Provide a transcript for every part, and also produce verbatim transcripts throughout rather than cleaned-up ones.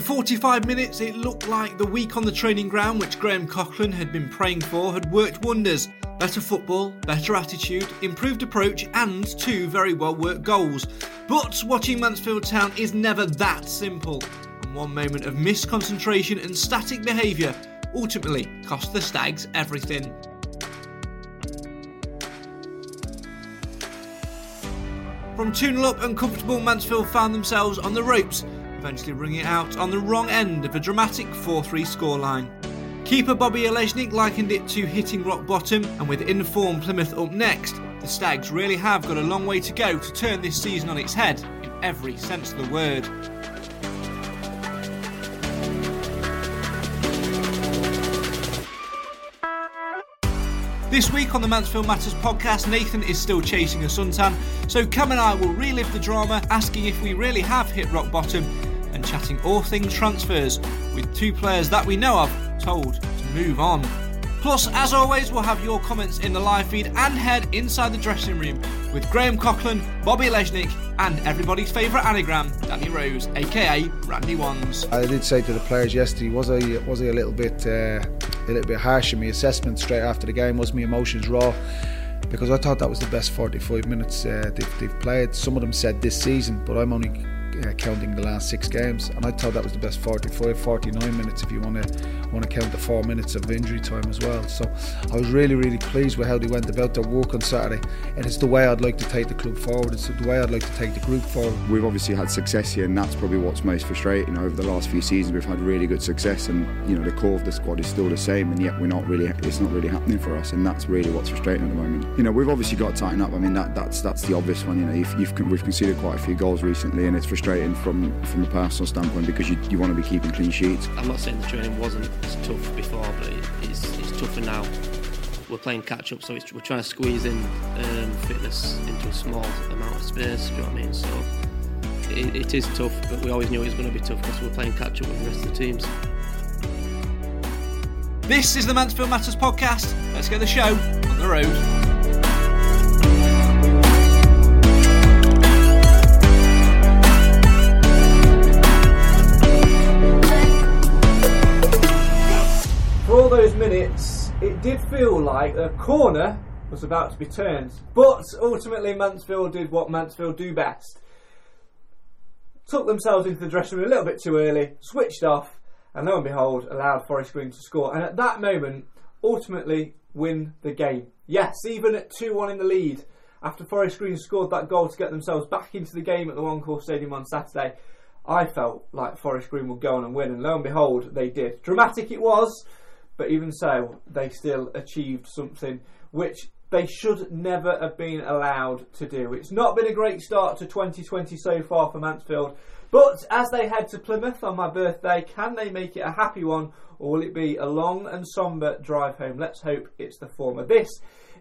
forty-five minutes, it looked like the week on the training ground, which Graham Coughlan had been praying for, had worked wonders. Better football, better attitude, improved approach and two very well-worked goals. But watching Mansfield Town is never that simple. And one moment of misconcentration and static behaviour ultimately cost the Stags everything. From two nil up, uncomfortable, Mansfield found themselves on the ropes, eventually wringing it out on the wrong end of a dramatic four three scoreline. Keeper Bobby Olejnik likened it to hitting rock bottom, and with in-form Plymouth up next, the Stags really have got a long way to go to turn this season on its head, in every sense of the word. This week on the Mansfield Matters podcast, Nathan is still chasing a suntan, so Cam and I will relive the drama, asking if we really have hit rock bottom and chatting all things transfers, with two players that we know of told to move on. Plus, as always, we'll have your comments in the live feed and head inside the dressing room with Graham Coughlan, Bobby Olejnik and everybody's favourite anagram, Danny Rose, aka Randy Wands. I did say to the players yesterday, was I was I a little bit uh, a little bit harsh in my assessment straight after the game? Was my emotions raw? Because I thought that was the best forty-five minutes uh, they've, they've played. Some of them said this season, but I'm only uh, counting the last six games, and I thought that was the best forty-five, forty-nine minutes if you want to want to count the four minutes of injury time as well. So I was really, really pleased with how they went about their work on Saturday, and it's the way I'd like to take the club forward. It's the way I'd like to take the group forward. We've obviously had success here, and that's probably what's most frustrating. Over the last few seasons, we've had really good success, and you know the core of the squad is still the same, and yet we're not really. It's not really happening for us, and that's really what's frustrating at the moment. You know, we've obviously got to tighten up. I mean, that, that's that's the obvious one. You know, you've, you've we've conceded quite a few goals recently, and it's frustrating. Frustrating from, from a personal standpoint because you, you want to be keeping clean sheets. I'm not saying the training wasn't as tough before, but it, it's, it's tougher now. We're playing catch up, so it's, we're trying to squeeze in um, fitness into a small amount of space, you know what I mean? So it, it is tough, but we always knew it was going to be tough because we're playing catch up with the rest of the teams. This is the Mansfield Matters podcast. Let's get the show on the road. Those minutes, it did feel like a corner was about to be turned, but ultimately Mansfield did what Mansfield do best: took themselves into the dressing room a little bit too early, switched off, and lo and behold allowed Forest Green to score, and at that moment ultimately win the game. Yes, even at two one in the lead, after Forest Green scored that goal to get themselves back into the game at the One-Course Stadium on Saturday, I felt like Forest Green would go on and win, and lo and behold they did. Dramatic it was, but even so, they still achieved something which they should never have been allowed to do. It's not been a great start to twenty twenty so far for Mansfield, but as they head to Plymouth on my birthday, can they make it a happy one, or will it be a long and sombre drive home? Let's hope it's the former. This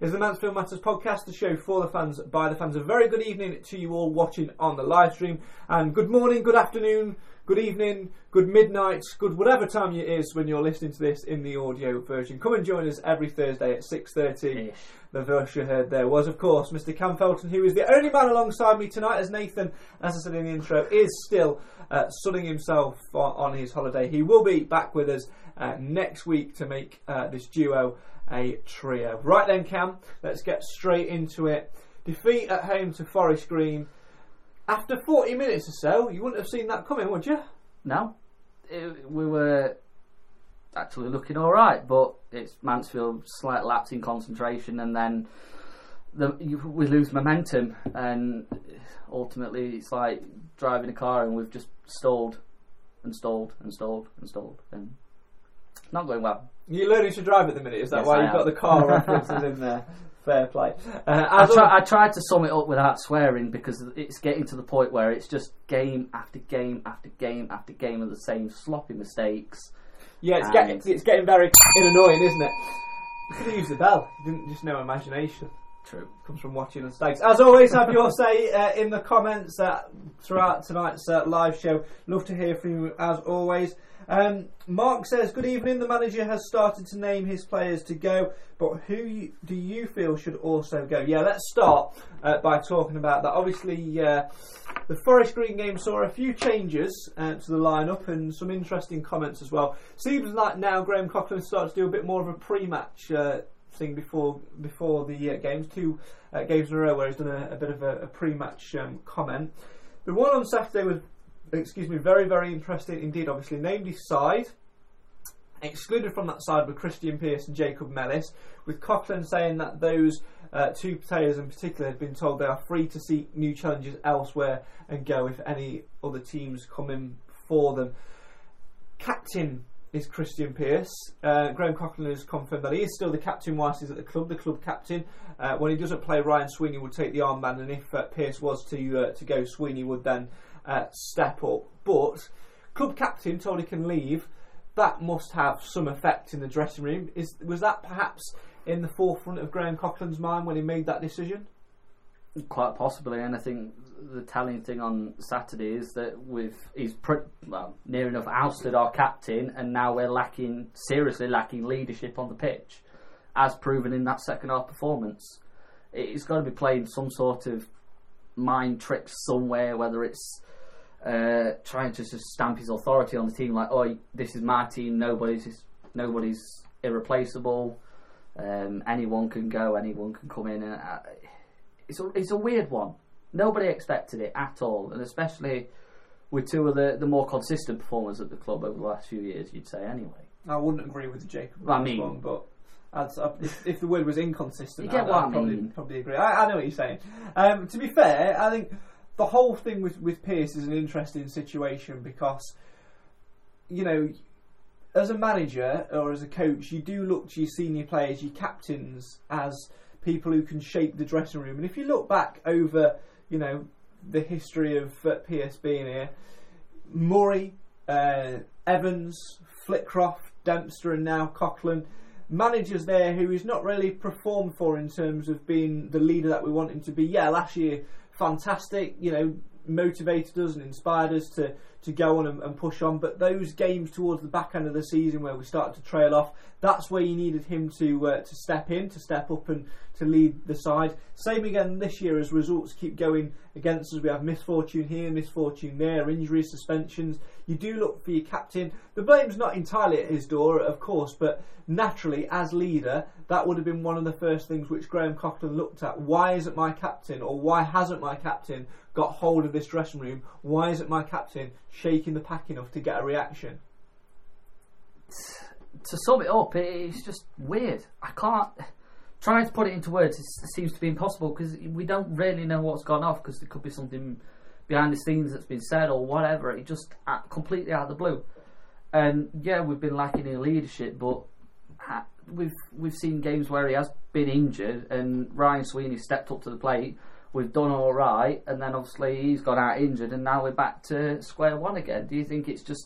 is the Mansfield Matters podcast, the show for the fans, by the fans. A very good evening to you all watching on the live stream, and good morning, good afternoon, good evening, good midnight, good whatever time it is when you're listening to this in the audio version. Come and join us every Thursday at six thirty. The verse you heard there was, of course, Mister Cam Felton, who is the only man alongside me tonight, as Nathan, as I said in the intro, is still uh, sunning himself on, on his holiday. He will be back with us uh, next week to make uh, this duo a trio. Right then, Cam, let's get straight into it. Defeat at home to Forest Green. After forty minutes or so, you wouldn't have seen that coming, would you? No. It, we were actually looking all right, but it's Mansfield's slight lapse in concentration, and then the, you, we lose momentum, and ultimately it's like driving a car and we've just stalled and stalled and stalled and stalled and not going well. You're learning to drive at the minute, is that yes, why I you've am. got the car references in there? Fair play. Uh, I, try, I tried to sum it up without swearing because it's getting to the point where it's just game after game after game after game of the same sloppy mistakes. Yeah, it's, get, it's getting very annoying, isn't it? You could use the bell. You didn't just know imagination. True. It comes from watching and stakes. As always, have your say uh, in the comments uh, throughout tonight's uh, live show. Love to hear from you as always. Um, Mark says, good evening. The manager has started to name his players to go, but who do you feel should also go? Yeah, let's start uh, by talking about that. Obviously, uh, the Forest Green game saw a few changes uh, to the lineup and some interesting comments as well. Seems like now Graham Coughlan starts to do a bit more of a pre-match uh, thing before before the uh, games, two uh, games in a row where he's done a, a bit of a, a pre-match um, comment. The one on Saturday was Excuse me, very, very interesting indeed. Obviously, named his side. Excluded from that side were Christian Pearce and Jacob Mellis, with Coughlan saying that those uh, two players in particular had been told they are free to seek new challenges elsewhere and go if any other teams come in for them. Captain is Christian Pearce. Uh, Graham Coughlan has confirmed that he is still the captain whilst he's at the club, the club captain. Uh, when he doesn't play, Ryan Sweeney would take the armband, and if uh, Pearce was to uh, to go, Sweeney would then Uh, step up. But club captain told he can leave. That must have some effect in the dressing room. Is was that perhaps in the forefront of Graham Coughlan's mind when he made that decision? Quite possibly, and I think the telling thing on Saturday is that we've he's pre- well, near enough ousted our captain, and now we're lacking seriously lacking leadership on the pitch, as proven in that second half performance. It's got to be playing some sort of mind trick somewhere, whether it's Uh, trying to just stamp his authority on the team, like, oh, this is my team, nobody's nobody's irreplaceable, um, anyone can go, anyone can come in. And I, it's, a, it's a weird one. Nobody expected it at all, and especially with two of the, the more consistent performers at the club over the last few years, you'd say anyway. I wouldn't agree with Jacob I mean, one, but I'd, I'd, if, if the word was inconsistent, I'd, I'd probably, probably agree. I, I know what you're saying. Um, to be fair, I think the whole thing with, with Pearce is an interesting situation because, you know, as a manager or as a coach, you do look to your senior players, your captains, as people who can shape the dressing room. And if you look back over, you know, the history of uh, Pearce being here, Murray, uh, Evans, Flitcroft, Dempster, and now Coughlan, managers there who he's not really performed for in terms of being the leader that we want him to be. Yeah, last year, fantastic, you know, motivated us and inspired us to, to go on and, and push on. But those games towards the back end of the season where we started to trail off, that's where you needed him to uh, to step in, to step up and to lead the side. Same again this year as results keep going against us. We have misfortune here, misfortune there, injuries, suspensions. You do look for your captain. The blame's not entirely at his door, of course, but naturally, as leader, that would have been one of the first things which Graham Coughlan looked at. Why isn't my captain, or why hasn't my captain got hold of this dressing room? Why isn't my captain shaking the pack enough to get a reaction? To sum it up, it's just weird. I can't... Trying to put it into words it seems to be impossible because we don't really know what's gone off, because there could be something behind the scenes that's been said or whatever. It just completely out of the blue. And yeah, we've been lacking in leadership, but we've we've seen games where he has been injured and Ryan Sweeney stepped up to the plate. We've done all right, and then obviously he's gone out injured, and now we're back to square one again. Do you think it's just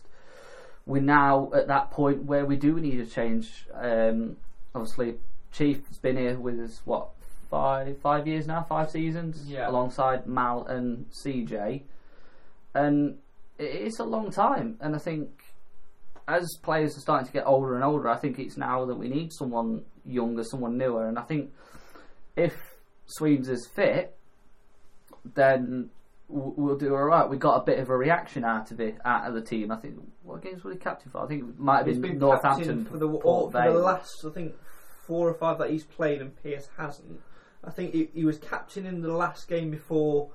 we're now at that point where we do need a change? Um, obviously, Chief's been here with us, what, five five years now, five seasons, yeah, alongside Mal and C J. And it's a long time, and I think as players are starting to get older and older, I think it's now that we need someone younger, someone newer, and I think if Sweems is fit, then we'll do all right. We got a bit of a reaction out of it, out of the team. I think what games were he captain for? I think it might have been, been Northampton for the, Port for the last, I think, four or five that he's played, and Pearce hasn't. I think he, he was captain in the last game before,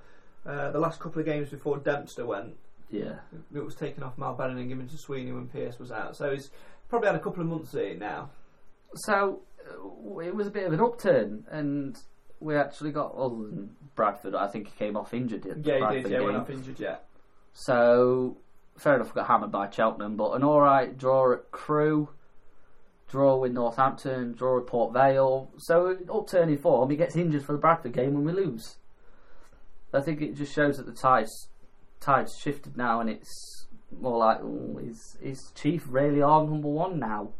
uh, the last couple of games before Dempster went. Yeah, it was taken off Malbannon and given to Sweeney when Pearce was out. So he's probably had a couple of months at it now. So it was a bit of an upturn, and we actually got, other than Bradford, I think he came off injured. At the yeah, Bradford he did. Yeah, game. Went off injured. Yeah. So fair enough, got hammered by Cheltenham, but an all right draw at Crewe, draw with Northampton, draw at Port Vale. So upturn in form, he gets injured for the Bradford game, and we lose. I think it just shows that the tides tides shifted now, and it's more like, oh, is is Chief really our number one now?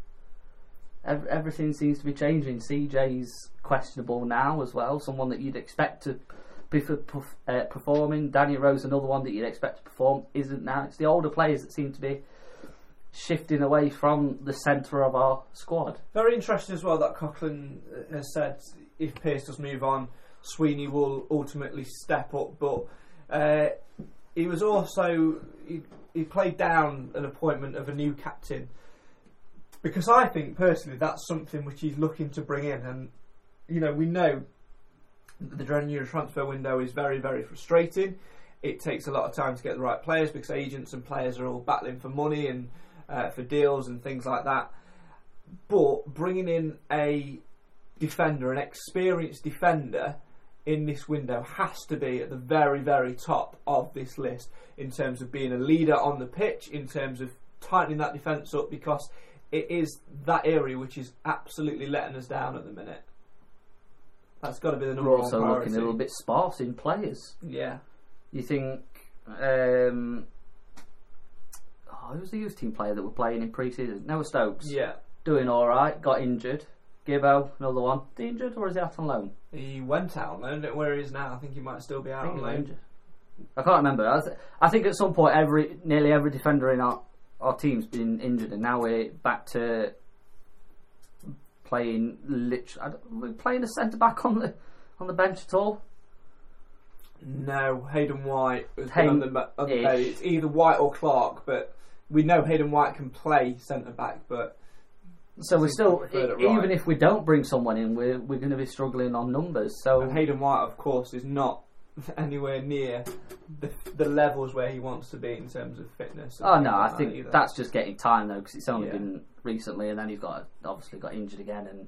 Everything seems to be changing. C J's questionable now as well. Someone that you'd expect to be for, uh, performing. Danny Rose, another one that you'd expect to perform, isn't now. It's the older players that seem to be shifting away from the centre of our squad. Very interesting as well that Coughlan has said if Pearce does move on, Sweeney will ultimately step up. But uh, he was also he, he played down an appointment of a new captain. Because I think, personally, that's something which he's looking to bring in. And, you know, we know that the January transfer window is very, very frustrating. It takes a lot of time to get the right players because agents and players are all battling for money and uh, for deals and things like that. But bringing in a defender, an experienced defender in this window has to be at the very, very top of this list in terms of being a leader on the pitch, in terms of tightening that defence up, because it is that area which is absolutely letting us down at the minute. That's got to be the number one priority. We're also looking a little bit sparse in players. Yeah. You think... Um, oh, who's the youth team player that we're playing in pre-season? Noah Stokes. Yeah. Doing all right. Got injured. Gibbo, another one. Is he injured or is he out on loan? He went out on loan. I don't know where he is now. I think he might still be out on loan. Injured. I can't remember. I, th- I think at some point every nearly every defender in our... Our team's been injured, and now we're back to playing. Literally, we're playing a centre back on the on the bench at all. No, Hayden White has been on the, on the bench. It's either White or Clark, but we know Hayden White can play centre back. But so we're still, it, right. Even if we don't bring someone in, we're we're going to be struggling on numbers. So and Hayden White, of course, is not anywhere near the, the levels where he wants to be in terms of fitness. Oh no, I think either. That's just getting time though, because it's only yeah. been recently, and then he's got obviously got injured again, and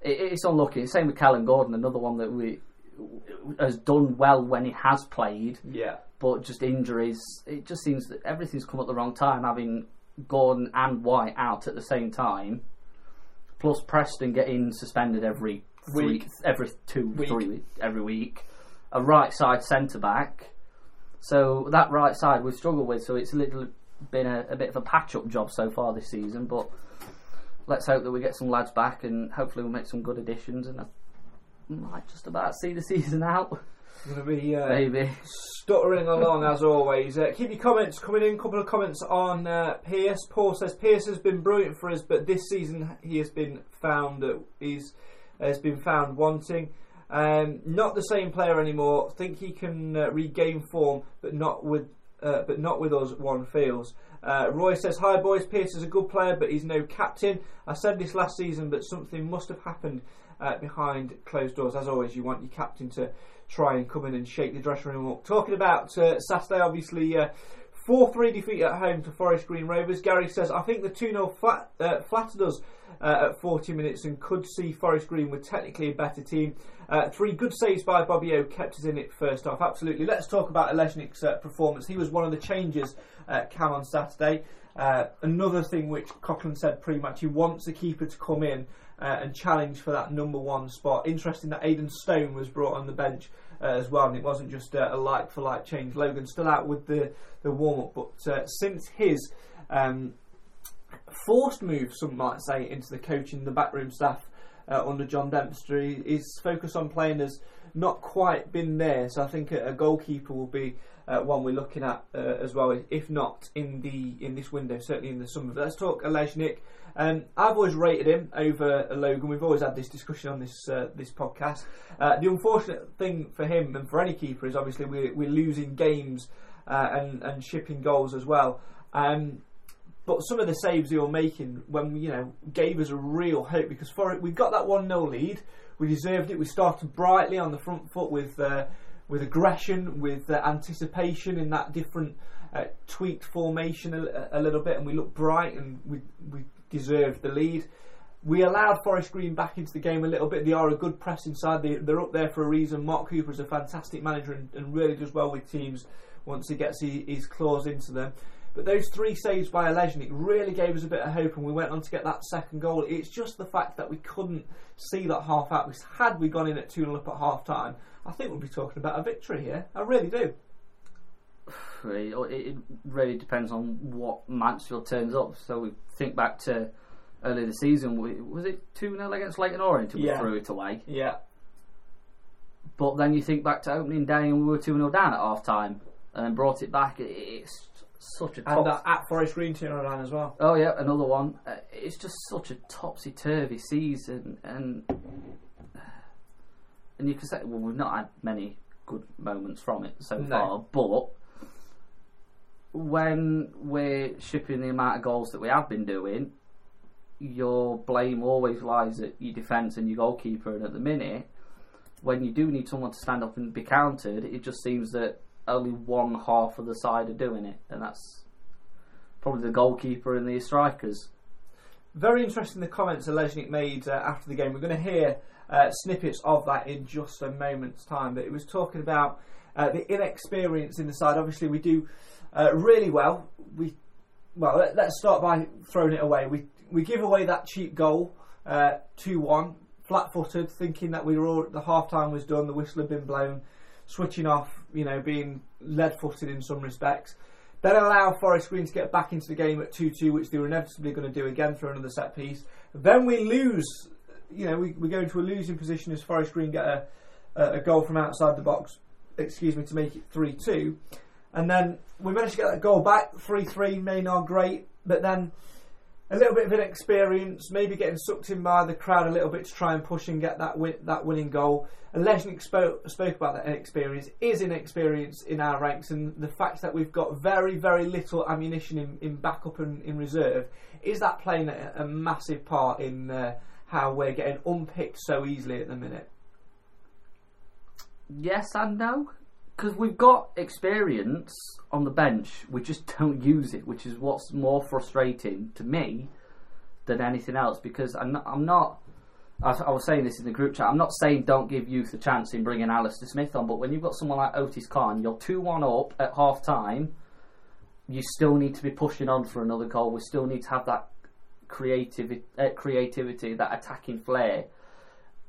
it, it's unlucky. Same with Callum Gordon, another one that we has done well when he has played. Yeah, but just injuries. It just seems that everything's come at the wrong time. Having Gordon and White out at the same time, plus Preston getting suspended every three, week, every two, week. three every week. A right side centre back, so that right side we've struggled with. So it's a little been a, a bit of a patch up job so far this season. But let's hope that we get some lads back, and hopefully we'll make some good additions. And I might just about see the season out. I'm gonna be uh, maybe stuttering along as always. Uh, keep your comments coming in. A couple of comments on uh, Pearce. Paul says Pearce has been brilliant for us, but this season he has been found uh, he's has been found wanting. Um, not the same player anymore. Think he can uh, regain form, but not with, uh, but not with us. One feels. Uh, Roy says, "Hi boys, Pearce is a good player, but he's no captain. I said this last season, but something must have happened uh, behind closed doors." As always, you want your captain to try and come in and shake the dressing room up. Talking about uh, Saturday, obviously uh, four three defeat at home to Forest Green Rovers. Gary says, "I think the two nil flat, uh, flattered us." Uh, at forty minutes, and could see Forest Green were technically a better team. Uh, three good saves by Bobby O kept us in it first half. Absolutely. Let's talk about Olejnik's uh, performance. He was one of the changes uh, Cam on Saturday. Uh, another thing which Coughlan said pre-match, he wants the keeper to come in uh, and challenge for that number one spot. Interesting that Aidan Stone was brought on the bench uh, as well, and it wasn't just uh, a like-for-like change. Logan's still out with the, the warm-up, but uh, since his... Um, forced move, some might say, into the coaching, the backroom staff uh, under John Dempster. His focus on playing has not quite been there, so I think a goalkeeper will be uh, one we're looking at uh, as well, if not in the in this window, certainly in the summer. But let's talk Olejnik. Um, I've always rated him over Logan. We've always had this discussion on this uh, this podcast. Uh, the unfortunate thing for him and for any keeper is obviously we're, we're losing games uh, and, and shipping goals as well. Um, But some of the saves they were making, when you know, gave us a real hope, because for it we got that one nil lead, we deserved it. We started brightly on the front foot with uh, with aggression, with uh, anticipation in that different uh, tweaked formation a, a little bit, and we looked bright and we we deserved the lead. We allowed Forest Green back into the game a little bit. They are a good pressing side. They, they're up there for a reason. Mark Cooper is a fantastic manager and, and really does well with teams once he gets his, his claws into them. But those three saves by Olejnik really gave us a bit of hope, and we went on to get that second goal. It's just the fact that we couldn't see that half out. Had we gone in at two nil up at half time, I think we'd be talking about a victory here. I really do. It really depends on what Mansfield turns up. So we think back to earlier this season. Was it two nil against Leighton Orient? We yeah. threw it away. Yeah. But then you think back to opening day and we were two nil down at half time and then brought it back. It's such a top and uh, at Forest Green turnaround as well. Oh yeah, another one. Uh, it's just such a topsy turvy season, and and you can say, well, we've not had many good moments from it so no. far. But when we're shipping the amount of goals that we have been doing, your blame always lies at your defence and your goalkeeper. And at the minute, when you do need someone to stand up and be countered, it just seems that only one half of the side are doing it, and that's probably the goalkeeper and the strikers. Very interesting the comments Olejnik made uh, after the game. We're going to hear uh, snippets of that in just a moment's time, but it was talking about uh, the inexperience in the side. Obviously we do uh, really well. We well let, let's start by throwing it away. We we give away that cheap goal, uh, two one, flat-footed, thinking that we were all, the half-time was done, the whistle had been blown, switching off, you know, being lead-footed in some respects. Then allow Forest Green to get back into the game at two two, which they were inevitably going to do again for another set piece. Then we lose, you know, we, we go into a losing position as Forest Green get a, a goal from outside the box, excuse me, to make it three two. And then we managed to get that goal back, three three, Maynard great, but then a little bit of inexperience, maybe getting sucked in by the crowd a little bit to try and push and get that win, that winning goal. And Olejnik spoke, spoke about that inexperience. Is inexperience in our ranks, and the fact that we've got very, very little ammunition in, in backup and in reserve, is that playing a, a massive part in uh, how we're getting unpicked so easily at the minute? Yes and no. Because we've got experience on the bench, we just don't use it, which is what's more frustrating to me than anything else. Because I'm not, I'm not I was saying this in the group chat, I'm not saying don't give youth a chance in bringing Alistair Smith on, but when you've got someone like Otis Khan, you're two one up at half time, you still need to be pushing on for another goal. We still need to have that creativ- uh, creativity, that attacking flair.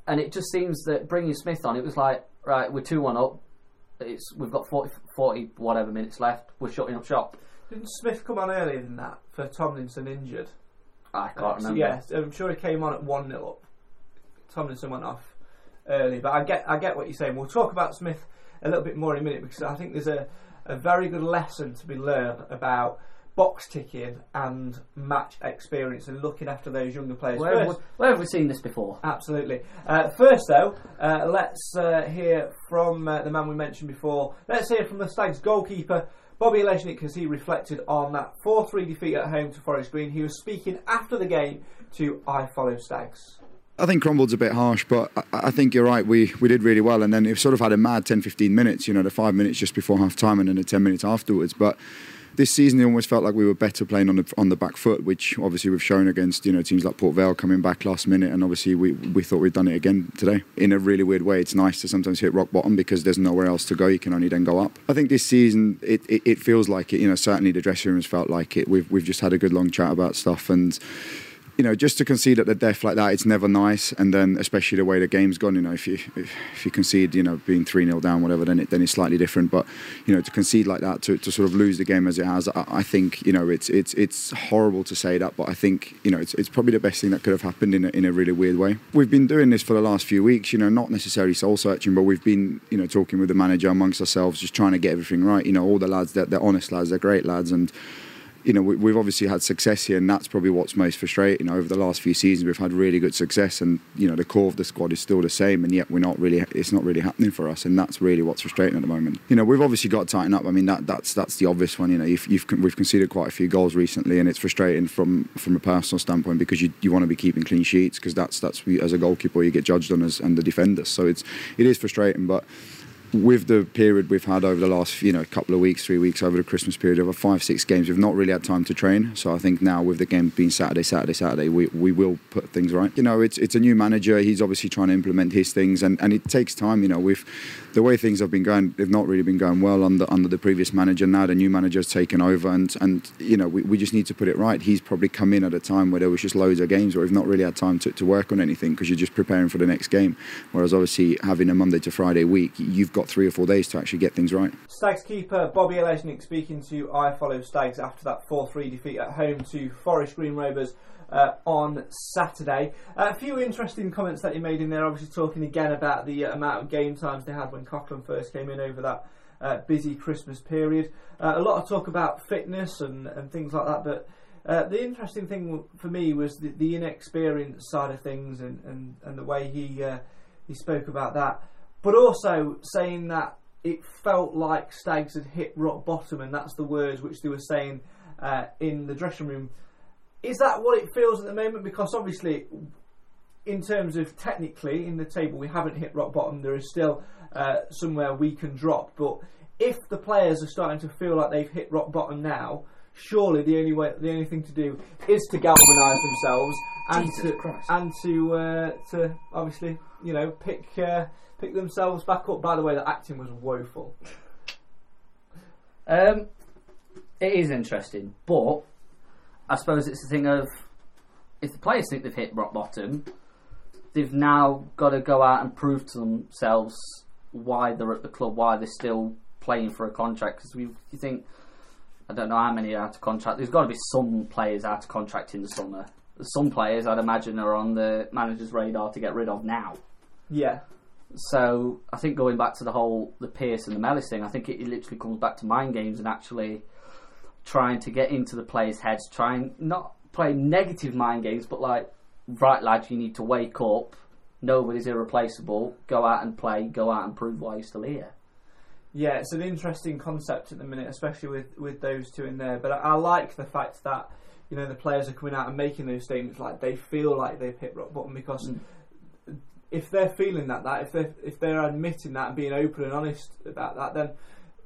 And it just seems that bringing Smith on, it was like, right, we're two one up. It's, we've got forty, forty whatever minutes left, we're shutting up shop. Didn't Smith come on earlier than that for Tomlinson injured? I can't uh, remember. Yes, yeah, I'm sure he came on at one nil up. Tomlinson went off early, but I get I get what you're saying. We'll talk about Smith a little bit more in a minute, because I think there's a, a very good lesson to be learned about box ticking and match experience and looking after those younger players. Where, first, where have we seen this before? Absolutely. Uh, first though, uh, let's uh, hear from uh, the man we mentioned before. Let's hear from the Stags goalkeeper Bobby Olejnik, because he reflected on that four three defeat at home to Forest Green. He was speaking after the game to I Follow Stags. I think Cromwell's a bit harsh, but I, I think you're right, we, we did really well, and then it sort of had a mad ten fifteen minutes, you know, the five minutes just before half time and then the ten minutes afterwards. But this season, it almost felt like we were better playing on the on the back foot, which obviously we've shown against, you know, teams like Port Vale coming back last minute, and obviously we, we thought we'd done it again today. In a really weird way, it's nice to sometimes hit rock bottom because there's nowhere else to go. You can only then go up. I think this season it, it, it feels like it. You know, certainly the dressing room has felt like it. We've we've just had a good long chat about stuff, and you know, just to concede at the death like that, it's never nice. And then, especially the way the game's gone, you know, if you if, if you concede, you know, being three nil down, whatever, then it then it's slightly different. But you know, to concede like that, to, to sort of lose the game as it has, I, I think, you know, it's it's it's horrible to say that, but I think, you know, it's it's probably the best thing that could have happened in a, in a really weird way. We've been doing this for the last few weeks, you know, not necessarily soul searching, but we've been, you know, talking with the manager amongst ourselves, just trying to get everything right. You know, all the lads, they're, they're honest lads, they're great lads, and you know, we've obviously had success here, and that's probably what's most frustrating. Over the last few seasons, we've had really good success, and you know, the core of the squad is still the same, and yet we're not really, it's not really happening for us, and that's really what's frustrating at the moment. You know, we've obviously got to tighten up. I mean, that that's that's the obvious one. You know, you've, you've we've conceded quite a few goals recently, and it's frustrating from from a personal standpoint, because you you want to be keeping clean sheets, because that's that's as a goalkeeper you get judged on as and the defender. So it's it is frustrating, but with the period we've had over the last, you know, couple of weeks, three weeks over the Christmas period, over five, six games, we've not really had time to train. So I think now with the game being Saturday, Saturday, Saturday, we, we will put things right. You know, it's it's a new manager. He's obviously trying to implement his things, and, and it takes time. You know, with the way things have been going, they've not really been going well under under the previous manager. Now the new manager's taken over, and, and you know, we, we just need to put it right. He's probably come in at a time where there was just loads of games where we've not really had time to, to work on anything, because you're just preparing for the next game. Whereas obviously having a Monday to Friday week, you've got three or four days to actually get things right. Stags keeper Bobby Olejnik speaking to I Follow Stags after that four three defeat at home to Forest Green Rovers uh, on Saturday. Uh, a few interesting comments that he made in there, obviously talking again about the amount of game times they had when Coughlan first came in over that uh, busy Christmas period. Uh, a lot of talk about fitness and, and things like that, but uh, the interesting thing for me was the, the inexperienced side of things, and, and, and the way he uh, he spoke about that. But also saying that it felt like Stags had hit rock bottom, and that's the words which they were saying uh, in the dressing room. Is that what it feels at the moment? Because obviously, in terms of technically in the table, we haven't hit rock bottom. There is still uh, somewhere we can drop. But if the players are starting to feel like they've hit rock bottom now, surely the only way, the only thing to do is to galvanise themselves and Jesus to Christ. and to uh, to obviously, you know, pick uh, pick themselves back up. By the way, the acting was woeful. Um, it is interesting, but I suppose it's the thing of, if the players think they've hit rock bottom, they've now got to go out and prove to themselves why they're at the club, why they're still playing for a contract. Because we, you think, I don't know how many are out of contract. There's got to be some players out of contract in the summer. Some players, I'd imagine, are on the manager's radar to get rid of now. Yeah. So I think going back to the whole the Pearce and the Mellis thing, I think it, it literally comes back to mind games and actually trying to get into the players' heads, trying not play negative mind games, but like, right lad, you need to wake up. Nobody's irreplaceable. Go out and play. Go out and prove why you're still here. Yeah, it's an interesting concept at the minute, especially with, with those two in there. But I, I like the fact that, you know, the players are coming out and making those statements like they feel like they've hit rock bottom, because mm. if they're feeling that, that if they're, if they're admitting that and being open and honest about that, then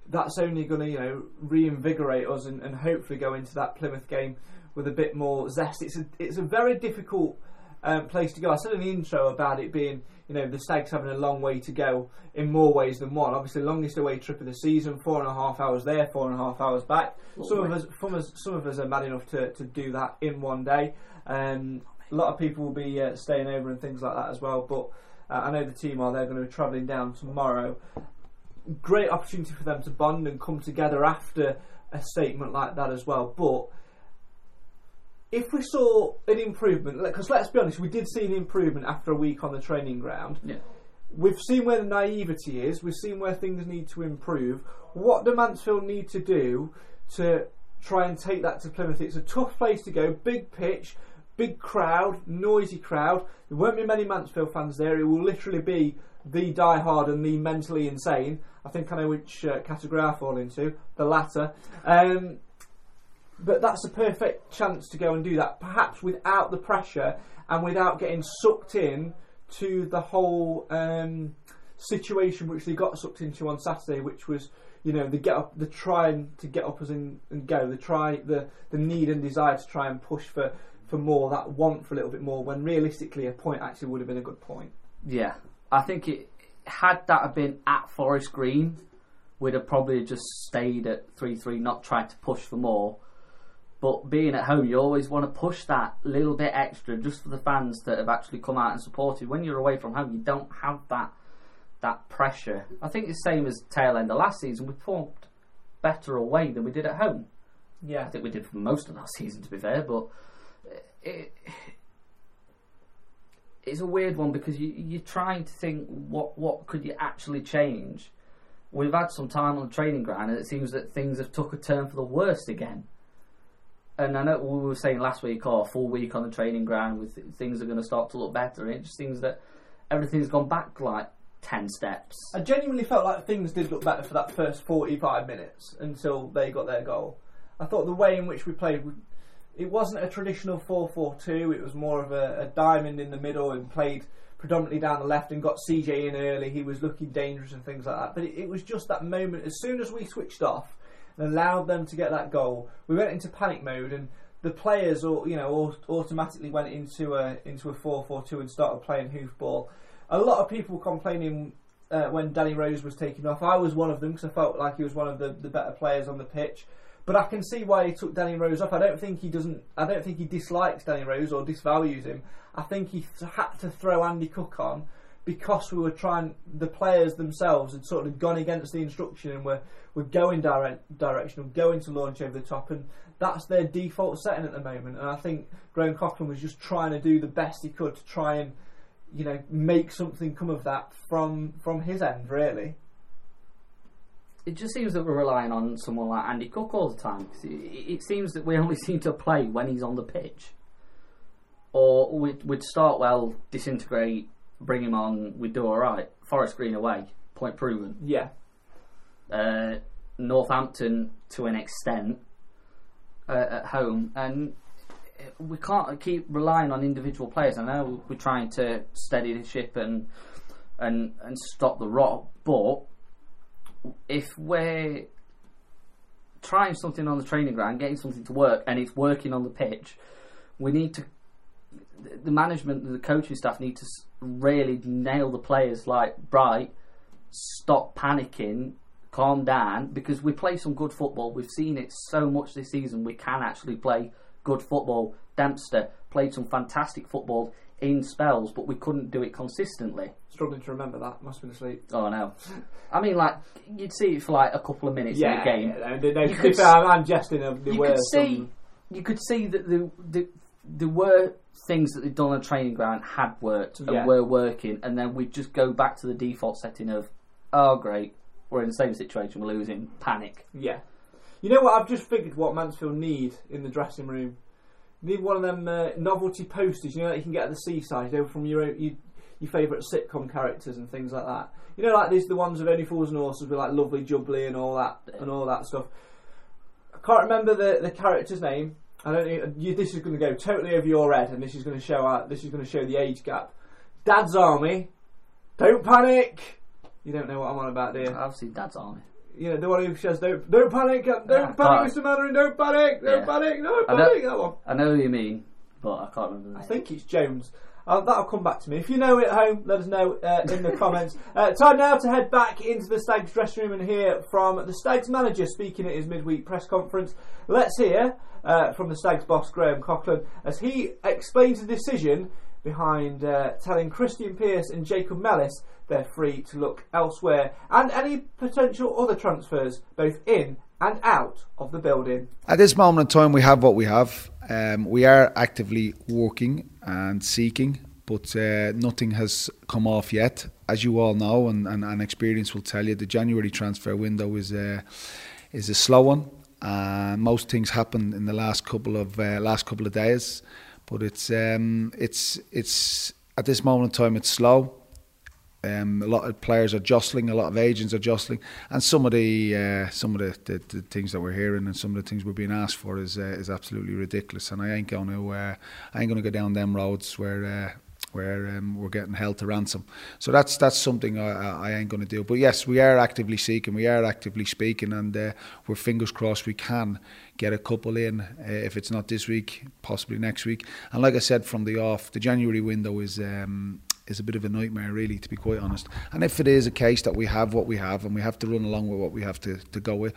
that's only going to, you know, reinvigorate us and, and hopefully go into that Plymouth game with a bit more zest. It's a, it's a very difficult um, place to go. I said in the intro about it being, you know, the Stags having a long way to go in more ways than one. Obviously, longest away trip of the season, four and a half hours there, four and a half hours back. Lovely. Some of us, some of us, some of us are mad enough to, to do that in one day. Um, a lot of people will be uh, staying over and things like that as well. But uh, I know the team are, they're going to be travelling down tomorrow. Great opportunity for them to bond and come together after a statement like that as well. But if we saw an improvement, because let's be honest, we did see an improvement after a week on the training ground. Yeah. We've seen where the naivety is. We've seen where things need to improve. What do Mansfield need to do to try and take that to Plymouth? It's a tough place to go. Big pitch, big crowd, noisy crowd. There won't be many Mansfield fans there. It will literally be the diehard and the mentally insane. I think I know which uh, category I fall into, the latter. Um... But that's a perfect chance to go and do that, perhaps without the pressure and without getting sucked in to the whole um, situation which they got sucked into on Saturday, which was, you know, the get up, the trying to get up as in and go, the try, the the need and desire to try and push for, for more, that want for a little bit more. When realistically, a point actually would have been a good point. Yeah, I think it had that have been at Forest Green, we'd have probably just stayed at three three, not tried to push for more. But being at home, you always want to push that little bit extra just for the fans that have actually come out and supported. When you're away from home, you don't have that that pressure. I think it's the same as tail end of last season. We performed better away than we did at home. Yeah, I think we did for most of last season, to be fair. But it, it's a weird one because you, you're trying to think what what could you actually change. We've had some time on the training ground, and it seems that things have took a turn for the worst again. And I know we were saying last week, oh, a full week on the training ground, with th- things are going to start to look better. It just seems that everything's gone back like ten steps. I genuinely felt like things did look better for that first forty-five minutes until they got their goal. I thought the way in which we played, it wasn't a traditional four four two. It was more of a, a diamond in the middle and played predominantly down the left and got C J in early. He was looking dangerous and things like that. But it, it was just that moment. As soon as we switched off and allowed them to get that goal, we went into panic mode, and the players, you know, automatically went into a into a four four two and started playing hoofball. A lot of people complaining uh, when Danny Rose was taken off. I was one of them because I felt like he was one of the, the better players on the pitch. But I can see why he took Danny Rose off. I don't think he doesn't. I don't think he dislikes Danny Rose or disvalues him. I think he had to throw Andy Cook on, because we were trying, the players themselves had sort of gone against the instruction and were, were going direct, directional, going to launch over the top, and that's their default setting at the moment. And I think Graham Coughlan was just trying to do the best he could to try and, you know, make something come of that from, from his end, really. It just seems that we're relying on someone like Andy Cook all the time. It, it seems that we only seem to play when he's on the pitch. Or we'd, we'd start well, disintegrate, bring him on, we do alright. Forest Green away, point proven. Yeah. Uh, Northampton to an extent uh, at home, and we can't keep relying on individual players. I know we're trying to steady the ship and and and stop the rot, but if we're trying something on the training ground, getting something to work, and it's working on the pitch, we need to. The management and the coaching staff need to really nail the players like, right, stop panicking, calm down, because we play some good football. We've seen it so much this season. We can actually play good football. Dempster played some fantastic football in spells, but we couldn't do it consistently. Struggling to remember that. Must have been asleep. Oh, no. I mean, like, you'd see it for like a couple of minutes yeah, in a game. Yeah, no, no, you could, s- I'm jesting. They you, were could see, you could see that the... the there were things that they'd done on the training ground had worked and yeah. were working, and then we'd just go back to the default setting of, oh great, we're in the same situation, we're losing, panic. Yeah. You know what, I've just figured what Mansfield need in the dressing room. Need one of them uh, novelty posters, you know, that you can get at the seaside, you know, from your own, your, your favourite sitcom characters and things like that. You know, like these the ones of Only Fools and Horses with like Lovely Jubbly and all that and all that stuff. I can't remember the, the character's name. I don't. You, this is going to go totally over your head, and this is going to show out. This is going to show the age gap. Dad's Army. Don't panic. You don't know what I'm on about, do you? I've seen Dad's Army. You know the one who says, "Don't, don't panic, don't yeah, panic, Mister Mannering, don't panic, don't yeah. panic, no panic." That one. I know who you mean, but I can't remember the name. I think it's Jones. Uh, that'll come back to me. If you know it at home, let us know uh, in the comments. Uh, time now to head back into the Stags dressing room and hear from the Stags manager speaking at his midweek press conference. Let's hear uh, from the Stags boss, Graham Coughlan, as he explains the decision behind uh, telling Christian Pearce and Jacob Mellis they're free to look elsewhere, and any potential other transfers, both in and out of the building. At this moment in time, we have what we have. Um, we are actively working and seeking, but uh, nothing has come off yet. As you all know, and, and, and experience will tell you, the January transfer window is a, is a slow one. Uh, most things happen in the last couple of uh, last couple of days, but it's um, it's it's at this moment in time it's slow. Um, a lot of players are jostling, a lot of agents are jostling, and some of the uh, some of the, the, the things that we're hearing and some of the things we're being asked for is uh, is absolutely ridiculous. And I ain't going to uh, I ain't going to go down them roads where uh, where um, we're getting held to ransom. So that's that's something I, I ain't going to do. But yes, we are actively seeking, we are actively speaking, and uh, we're fingers crossed we can get a couple in. Uh, if it's not this week, possibly next week. And like I said from the off, the January window is. Um, is a bit of a nightmare, really, to be quite honest. And if it is a case that we have what we have and we have to run along with what we have to, to go with,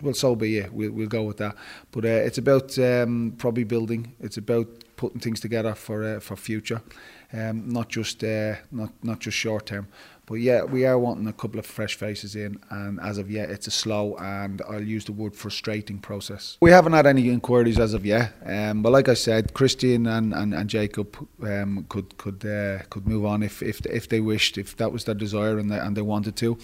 well, so be it. We'll, we'll go with that. But uh, it's about um, probably building. It's about putting things together for uh, for future, um, not just uh, not not just short term. But yeah, we are wanting a couple of fresh faces in, and as of yet, it's a slow and I'll use the word frustrating process. We haven't had any inquiries as of yet, um, but like I said, Christian and and, and Jacob um, could could uh, could move on if if if they wished, if that was their desire and they, and they wanted to.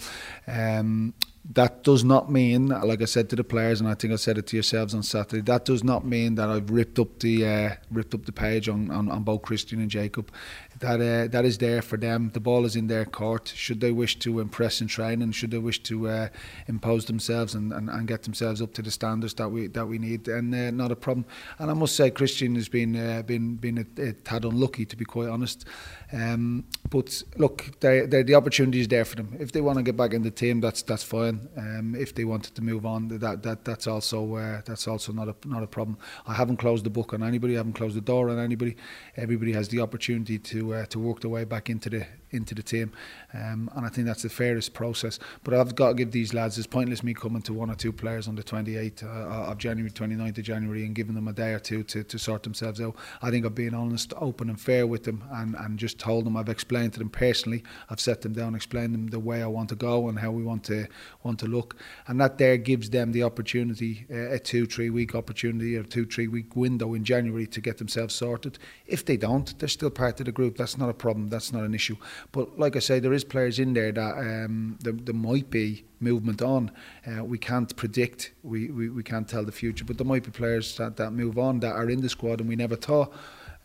Um, That does not mean, like I said to the players, and I think I said it to yourselves on Saturday, that does not mean that I've ripped up the uh, ripped up the page on, on, on both Christian and Jacob. That uh, that is there for them. The ball is in their court. Should they wish to impress in training, should they wish to uh, impose themselves and, and, and get themselves up to the standards that we that we need, and uh, not a problem. And I must say, Christian has been uh, been been a, a tad unlucky, to be quite honest. Um, but look, they the opportunity is there for them. If they want to get back in the team, that's that's fine. Um, if they wanted to move on, that that that's also uh, that's also not a not a problem. I haven't closed the book on anybody. I haven't closed the door on anybody. Everybody has the opportunity to uh, to work their way back into the into the team, um, and I think that's the fairest process. But I've got to give these lads. It's pointless me coming to one or two players on the twenty-eighth uh, of January, twenty-ninth of January, and giving them a day or two to, to sort themselves out. I think I've been honest, open, and fair with them, and and just told them. I've explained to them personally. I've set them down, explained them the way I want to go and how we want to. want to look, and that there gives them the opportunity, uh, a two three week opportunity or two three week window in January to get themselves sorted. If they don't, they're still part of the group. That's not a problem, that's not an issue. But like I say, there is players in there that um, there, there might be movement on. Uh, we can't predict, we, we, we can't tell the future, but there might be players that, that move on that are in the squad and we never thought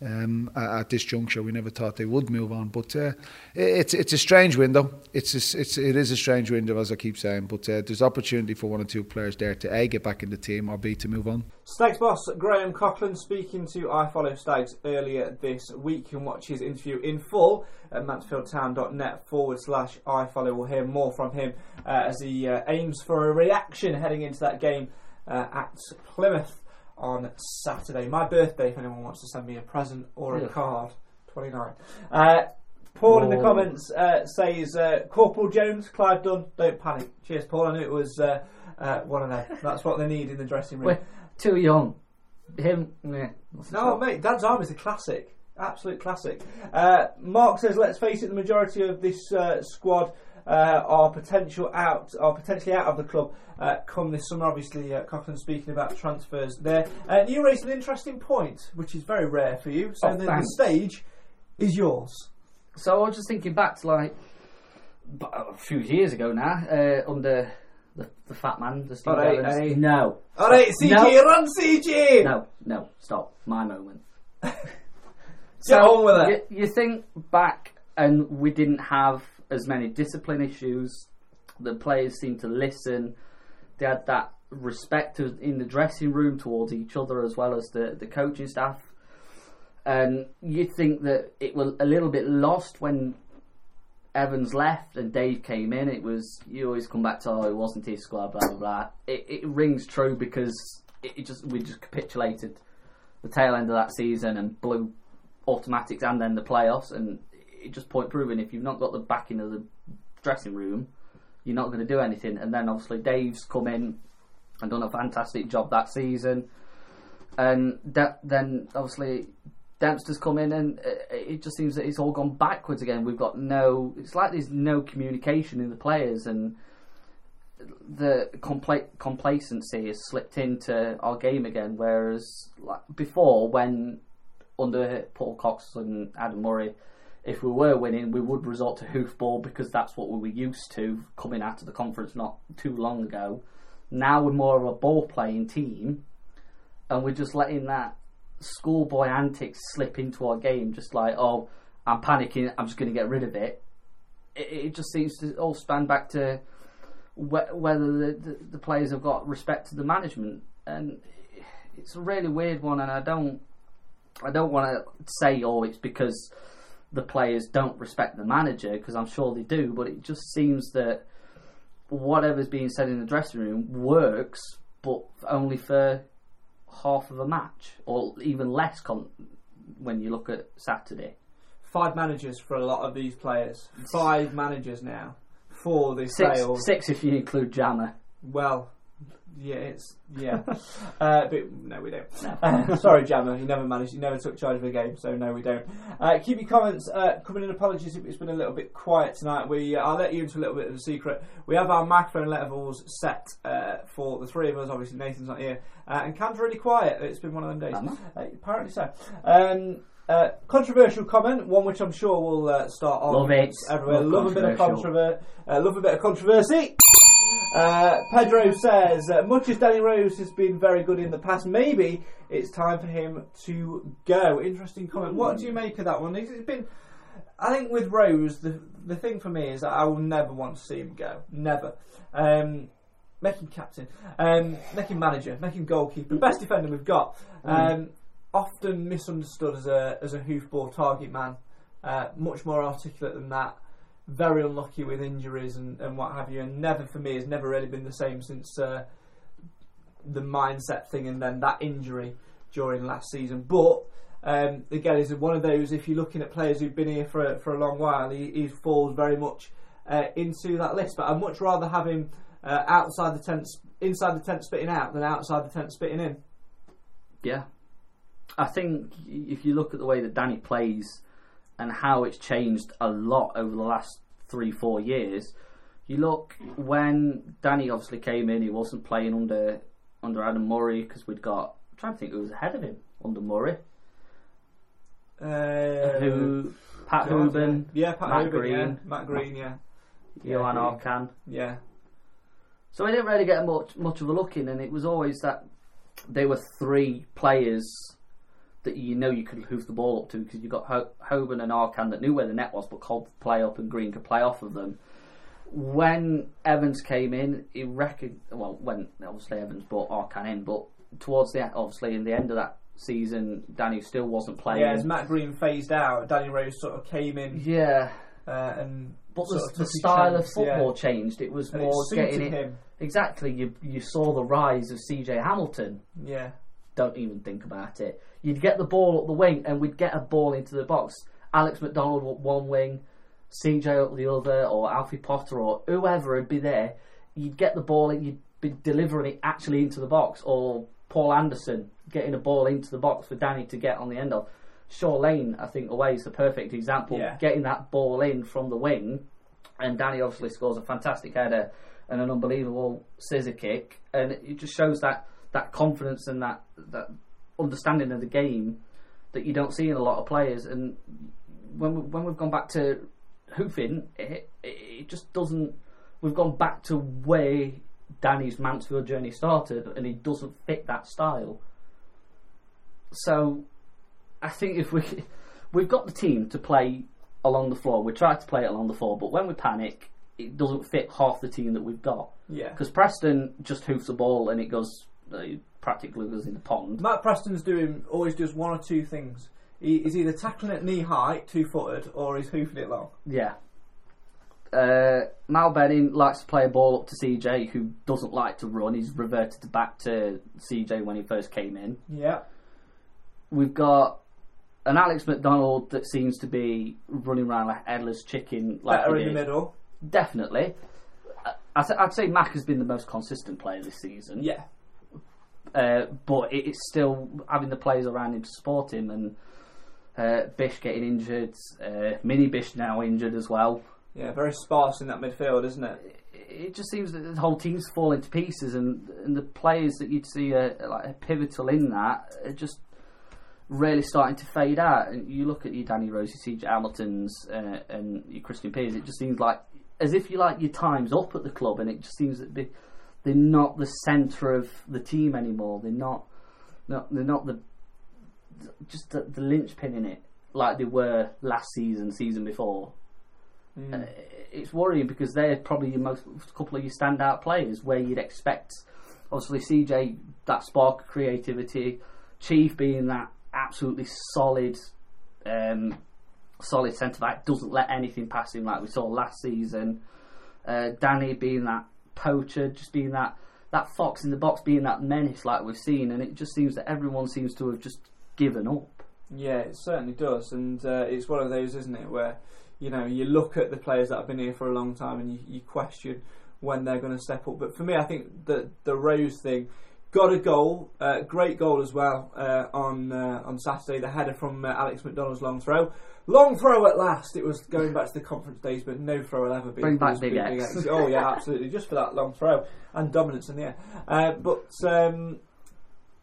Um, at this juncture, we never thought they would move on, but uh, it's it's a strange window. It's a, it's it is a strange window, as I keep saying. But uh, there's opportunity for one or two players there to a get back in the team or b to move on. Stags boss Graham Coughlan speaking to I Follow Stags earlier this week. You can watch his interview in full at mansfieldtown.net forward slash I Follow. We'll hear more from him uh, as he uh, aims for a reaction heading into that game uh, at Plymouth on Saturday. My birthday, if anyone wants to send me a present or a yeah. card. twenty-nine. Uh, Paul Whoa. in the comments uh, says, uh, Corporal Jones, Clive Dunn, don't panic. Cheers, Paul. I knew it was uh, uh, one of them. That's what they need in the dressing room. We're too young. Him, nah. No, mate, Dad's Arm is a classic. Absolute classic. Uh, Mark says, let's face it, the majority of this uh, squad Uh, are potential out, are potentially out of the club uh, come this summer. Obviously, uh, Coughlan speaking about transfers there. And uh, you raised an interesting point, which is very rare for you. So oh, the, the stage is yours. So I was just thinking back to like a few years ago now, uh, under the, the fat man, the Steve Evans. Right, hey. No. All right, C G, no. Run, C G. No, no, stop. My moment. Get so on with it. You, you think back, and we didn't have as many discipline issues. The players seemed to listen. They had that respect in the dressing room towards each other as well as the, the coaching staff. And you'd think that it was a little bit lost when Evans left and Dave came in. It was, you always come back to, oh, it wasn't his squad, blah, blah, blah. It, it rings true because it, it just we just capitulated the tail end of that season and blew automatics and then the playoffs, and just point proven, if you've not got the backing of the dressing room, you're not going to do anything. And then obviously Dave's come in and done a fantastic job that season, and that, then obviously Dempster's come in, and it just seems that it's all gone backwards again. We've got no, it's like there's no communication in the players, and the compla- complacency has slipped into our game again, whereas like before, when under Paul Cox and Adam Murray, if we were winning, we would resort to hoofball because that's what we were used to coming out of the conference not too long ago. Now we're more of a ball-playing team, and we're just letting that schoolboy antics slip into our game, just like, oh, I'm panicking, I'm just going to get rid of it. It, it just seems to all span back to wh- whether the, the, the players have got respect to the management, and it's a really weird one, and I don't, I don't want to say, oh, it's because the players don't respect the manager, because I'm sure they do, but it just seems that whatever's being said in the dressing room works, but only for half of a match, or even less con- when you look at Saturday. Five managers for a lot of these players. Five managers now for this sale. Six if you include Jammer. Well, Yeah, it's yeah, uh, but no, we don't. Uh, sorry, Jammer, you never managed. You never took charge of a game, so no, we don't. Uh, keep your comments uh, coming in. Apologies if it's been a little bit quiet tonight. We uh, I'll let you into a little bit of a secret. We have our microphone levels set uh, for the three of us. Obviously, Nathan's not here, uh, and Cam's really quiet. It's been one of them days. Uh, apparently so. Um, Uh, controversial comment, one which I'm sure will uh, start on love it. Everywhere. Love, love a bit of controver- uh, love a bit of controversy. Uh, Pedro says, uh, much as Danny Rose has been very good in the past, maybe it's time for him to go. Interesting comment. Mm. What do you make of that one? It's been, I think, with Rose, the the thing for me is that I will never want to see him go. Never. Um, make him captain. Um, make him manager. Make him goalkeeper. Best defender we've got. Um, mm. Often misunderstood as a as a hoofball target man, uh, much more articulate than that. Very unlucky with injuries and, and what have you. And never for me has never really been the same since uh, the mindset thing and then that injury during last season. But um, again, is one of those. If you're looking at players who've been here for for a long while, he, he falls very much uh, into that list. But I'd much rather have him uh, outside the tent, inside the tent spitting out than outside the tent spitting in. Yeah. I think if you look at the way that Danny plays and how it's changed a lot over the last three, four years, you look when Danny obviously came in, he wasn't playing under under Adam Murray because we'd got, I'm trying to think who was ahead of him under Murray. Uh, who? Pat Hooban. Yeah, Pat Matt Hooban, Green. Yeah. Matt Green, yeah. Johan Arkan. Yeah. So we didn't really get much, much of a look in, and it was always that they were three players that you know you could hoof the ball up to because you've got Ho- Hoban and Arkan that knew where the net was but Cobb could play up and Green could play off of them. When Evans came in, he recog- well, when obviously Evans brought Arkan in, but towards the obviously in the end of that season, Danny still wasn't playing. Yeah, as Matt Green phased out, Danny Rose sort of came in. Yeah, uh, and but the, the style changed, of football yeah. changed. It was and more it getting it him. Exactly. You you saw the rise of C J Hamilton. Yeah. Don't even think about it. You'd get the ball up the wing and we'd get a ball into the box. Alex McDonald up one wing, C J up the other, or Alfie Potter or whoever would be there. You'd get the ball and you'd be delivering it actually into the box, or Paul Anderson getting a ball into the box for Danny to get on the end of. Shaw Lane, I think, away is the perfect example. Yeah. Getting that ball in from the wing, and Danny obviously scores a fantastic header and an unbelievable scissor kick, and it just shows that that confidence and that, that understanding of the game that you don't see in a lot of players. And when, we, when we've gone back to hoofing, it, it just doesn't... We've gone back to where Danny's Mansfield journey started, and he doesn't fit that style. So I think if we... We've got the team to play along the floor. We try to play it along the floor, but when we panic, it doesn't fit half the team that we've got. Yeah. Because Preston just hoofs the ball and it goes... He practically was in the pond. Matt Preston's doing always does one or two things. He is either tackling at knee height, two footed, or he's hoofing it long. Yeah. Uh, Mal Benning likes to play a ball up to C J, who doesn't like to run. He's reverted back to C J when he first came in. Yeah. We've got an Alex McDonald that seems to be running around like a headless chicken. Like better in the middle. Definitely. I'd say Mac has been the most consistent player this season. Yeah. Uh, but it's still having the players around him to support him, and uh, Bish getting injured, uh, Mini Bish now injured as well. Yeah, very sparse in that midfield, isn't it? It just seems that the whole team's falling to pieces, and, and the players that you'd see are, are like pivotal in that are just really starting to fade out. And you look at your Danny Rose, you see Hamilton's uh, and your Christian Pearce. It just seems like as if you like your time's up at the club, and it just seems that the they're not the centre of the team anymore. They're not, not they're not the just the, the linchpin in it like they were last season, season before. Mm. Uh, it's worrying because they're probably your most couple of your standout players where you'd expect, obviously C J that spark of creativity, Chief being that absolutely solid, um, solid centre back doesn't let anything pass him like we saw last season. Uh, Danny being that. Poacher, just being that that fox in the box, being that menace like we've seen, and it just seems that everyone seems to have just given up. Yeah, it certainly does, and uh, it's one of those, isn't it, where you know you look at the players that have been here for a long time and you, you question when they're going to step up. But for me, I think the the Rose thing, got a goal, uh, great goal as well uh, on uh, on Saturday. The header from uh, Alex McDonald's long throw. Long throw at last. It was going back to the conference days, but no throw will ever be. Bring back Big X. Oh yeah, absolutely. Just for that long throw and dominance in the air. Uh, but um,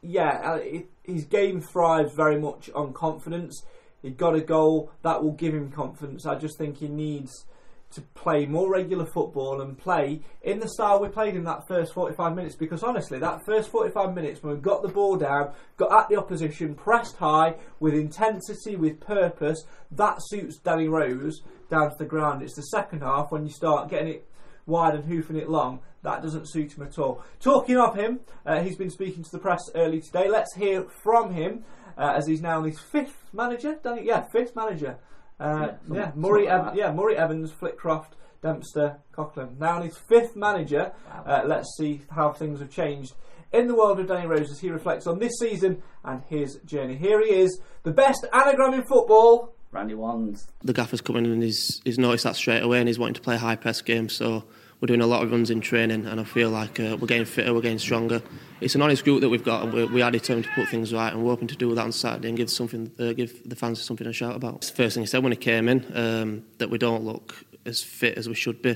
yeah, it, his game thrives very much on confidence. He got a goal that will give him confidence. I just think he needs to play more regular football and play in the style we played in that first forty-five minutes, because honestly that first forty-five minutes when we got the ball down, got at the opposition, pressed high with intensity, with purpose, that suits Danny Rose down to the ground. It's the second half when you start getting it wide and hoofing it long, that doesn't suit him at all. Talking of him, uh, he's been speaking to the press early today. Let's hear from him uh, as he's now on his fifth manager Danny, yeah fifth manager Uh, yeah, yeah, Murray, like e- yeah, Murray Evans, Flitcroft, Dempster, Coughlan. Now on his fifth manager, wow. uh, let's see how things have changed in the world of Danny Rose as he reflects on this season and his journey. Here he is, the best anagram in football, Randy Wands. The gaffer's come in and he's, he's noticed that straight away, and he's wanting to play a high-press game, so we're doing a lot of runs in training, and I feel like uh, we're getting fitter, we're getting stronger. It's an honest group that we've got, and we, we are determined to put things right, and we're hoping to do that on Saturday and give something, uh, give the fans something to shout about. It's the first thing he said when he came in, um, that we don't look as fit as we should be,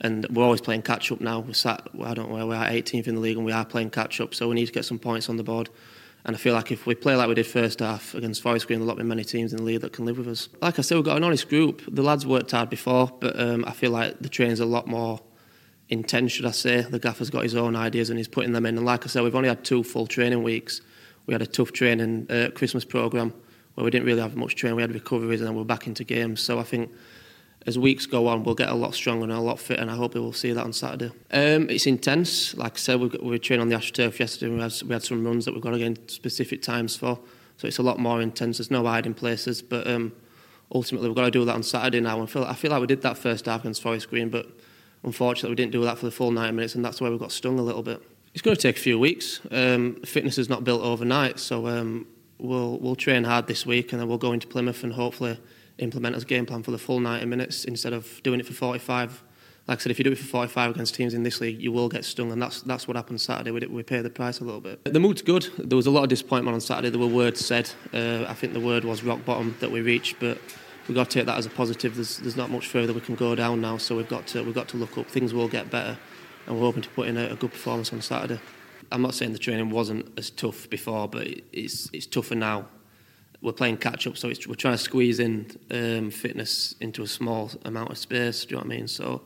and we're always playing catch-up now. We're sat, I don't know, we're eighteenth in the league, and we are playing catch-up, so we need to get some points on the board. And I feel like if we play like we did first half against Forest Green, there'll not be many teams in the league that can live with us. Like I said, we've got an honest group. The lads worked hard before, but um, I feel like the training's a lot more intense, should I say. The gaffer's got his own ideas and he's putting them in. And like I said, we've only had two full training weeks. We had a tough training uh, Christmas programme where we didn't really have much training. We had recoveries and then we're back into games. So I think as weeks go on, we'll get a lot stronger and a lot fitter, and I hope we'll see that on Saturday. Um, it's intense. Like I said, we, we trained on the Ash Turf yesterday, and we had, we had some runs that we've got to get in specific times for. So it's a lot more intense. There's no hiding places. But um, ultimately, we've got to do that on Saturday now. And I feel, I feel like we did that first half against Forest Green, but unfortunately, we didn't do that for the full ninety minutes, and that's where we got stung a little bit. It's going to take a few weeks. Um, fitness is not built overnight, so um, we'll we'll train hard this week, and then we'll go into Plymouth and hopefully implement his game plan for the full ninety minutes instead of doing it for forty-five. Like I said, if you do it for forty-five against teams in this league, you will get stung, and that's that's what happened Saturday. We, we paid the price a little bit. The mood's good. There was a lot of disappointment on Saturday. There were words said. Uh, I think the word was rock bottom that we reached, but we've got to take that as a positive. There's there's not much further we can go down now, so we've got to we've got to look up. Things will get better, and we're hoping to put in a, a good performance on Saturday. I'm not saying the training wasn't as tough before, but it, it's it's tougher now. We're playing catch-up, so it's, we're trying to squeeze in um, fitness into a small amount of space, do you know what I mean? So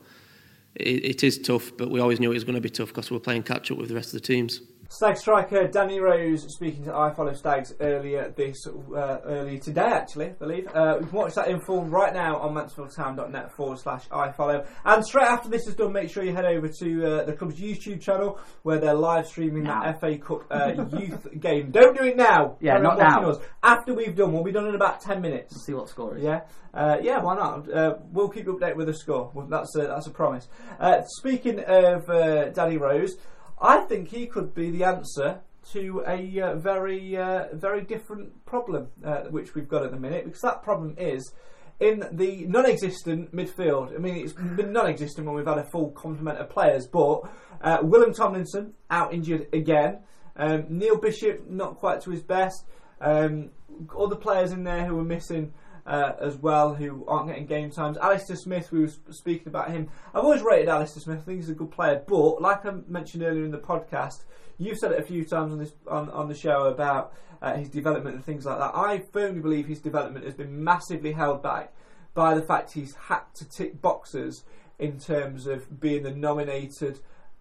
it, it is tough, but we always knew it was going to be tough because we're playing catch-up with the rest of the teams. Stag striker Danny Rose speaking to I Follow Stags earlier this uh, early today, actually, I believe. Uh, you can watch that in full right now on mansfieldtown.net forward slash I Follow. And straight after this is done, make sure you head over to uh, the club's YouTube channel where they're live streaming now. That F A Cup uh, youth game. Don't do it now. Yeah, not now. Us. After we've done, we'll be done in about ten minutes. We'll see what score is. Yeah, uh, yeah, why not? Uh, we'll keep you updated with the score. That's a, that's a promise. Uh, speaking of uh, Danny Rose, I think he could be the answer to a uh, very, uh, very different problem uh, which we've got at the minute, because that problem is in the non-existent midfield. I mean, it's been non-existent when we've had a full complement of players, but uh, Willem Tomlinson out injured again, um, Neil Bishop not quite to his best, um, other players in there who are missing uh, as well, who aren't getting game times. Alistair Smith, we were speaking about him. I've always rated Alistair Smith. I think he's a good player, but like I mentioned earlier in the podcast, you've said it a few times on this on, on the show about uh, his development and things like that. I firmly believe his development has been massively held back by the fact he's had to tick boxes in terms of being the nominated.